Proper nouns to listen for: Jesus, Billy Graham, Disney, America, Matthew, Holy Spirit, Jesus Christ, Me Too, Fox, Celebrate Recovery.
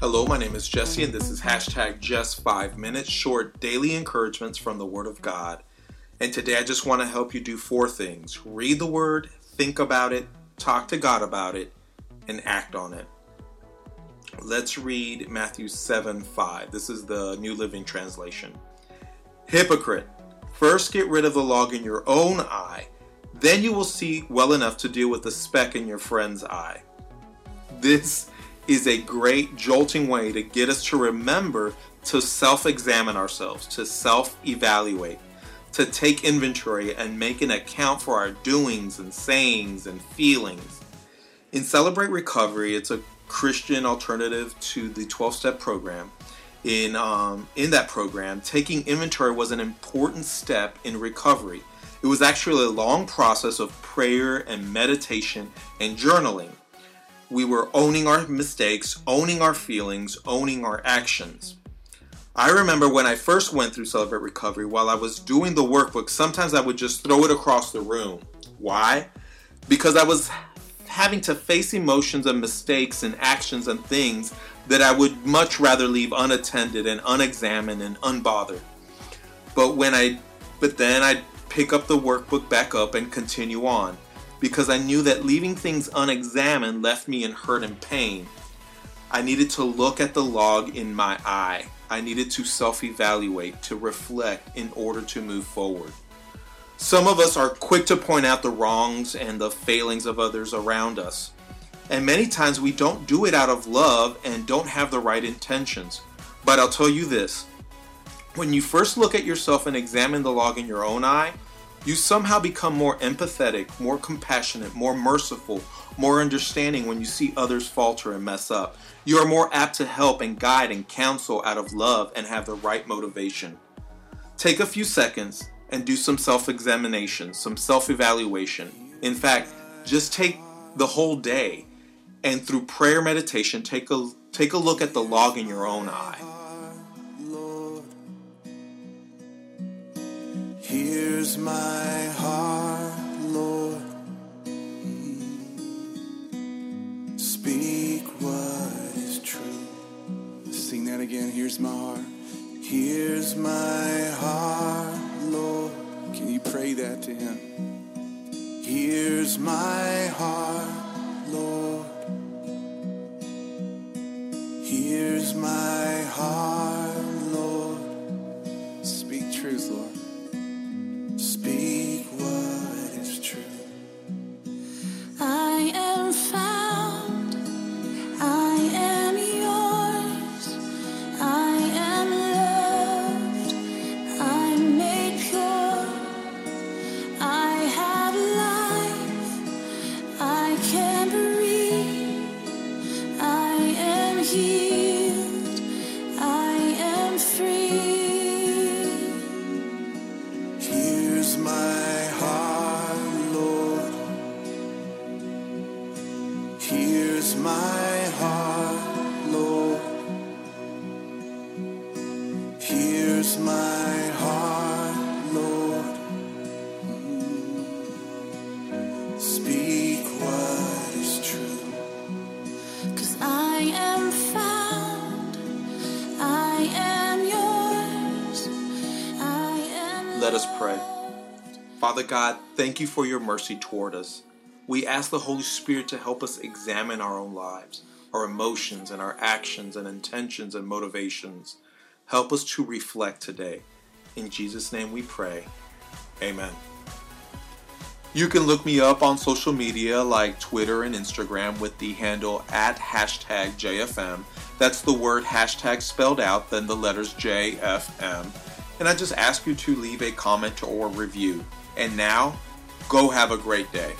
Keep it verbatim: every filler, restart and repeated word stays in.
Hello, my name is Jesse, and this is hashtag just five minutes, short daily encouragements from the Word of God. And today I just want to help you do four things. Read the Word, think about it, talk to God about it, and act on it. Let's read Matthew seven five. This is the New Living Translation. Hypocrite, first get rid of the log in your own eye, then you will see well enough to deal with the speck in your friend's eye. This is a great jolting way to get us to remember to self-examine ourselves, to self-evaluate, to take inventory and make an account for our doings and sayings and feelings. In Celebrate Recovery, it's a Christian alternative to the twelve-step program. In, um, in that program, taking inventory was an important step in recovery. It was actually a long process of prayer and meditation and journaling. We were owning our mistakes, owning our feelings, owning our actions. I remember when I first went through Celebrate Recovery, while I was doing the workbook, sometimes I would just throw it across the room. Why? Because I was having to face emotions and mistakes and actions and things that I would much rather leave unattended and unexamined and unbothered. But when I, but then I'd pick up the workbook back up and continue on, because I knew that leaving things unexamined left me in hurt and pain. I needed to look at the log in my eye. I needed to self-evaluate, to reflect in order to move forward. Some of us are quick to point out the wrongs and the failings of others around us. And many times we don't do it out of love and don't have the right intentions. But I'll tell you this, when you first look at yourself and examine the log in your own eye, you somehow become more empathetic, more compassionate, more merciful, more understanding when you see others falter and mess up. You are more apt to help and guide and counsel out of love and have the right motivation. Take a few seconds and do some self-examination, some self-evaluation. In fact, just take the whole day and through prayer meditation, take a, take a look at the log in your own eye. Here's my heart, Lord, speak what is true. Let's sing that again. Here's my heart. Here's my heart, Lord. Can you pray that to Him? Here's my heart, Lord. Here's my heart, Lord. Speak truth, Lord. Speak what is true. I am found. I am yours. I am loved. I'm made pure. I have life. I can breathe. I am healed. I am free. My heart, Lord. Here's my heart, Lord. Here's my heart, Lord. Speak what is true. 'Cause I am found. I am yours. I am. Let us pray. Father God, thank you for your mercy toward us. We ask the Holy Spirit to help us examine our own lives, our emotions, and our actions and intentions and motivations. Help us to reflect today. In Jesus' name we pray. Amen. You can look me up on social media like Twitter and Instagram with the handle at hashtag J F M. That's the word hashtag spelled out, then the letters J F M. And I just ask you to leave a comment or review. And now, go have a great day.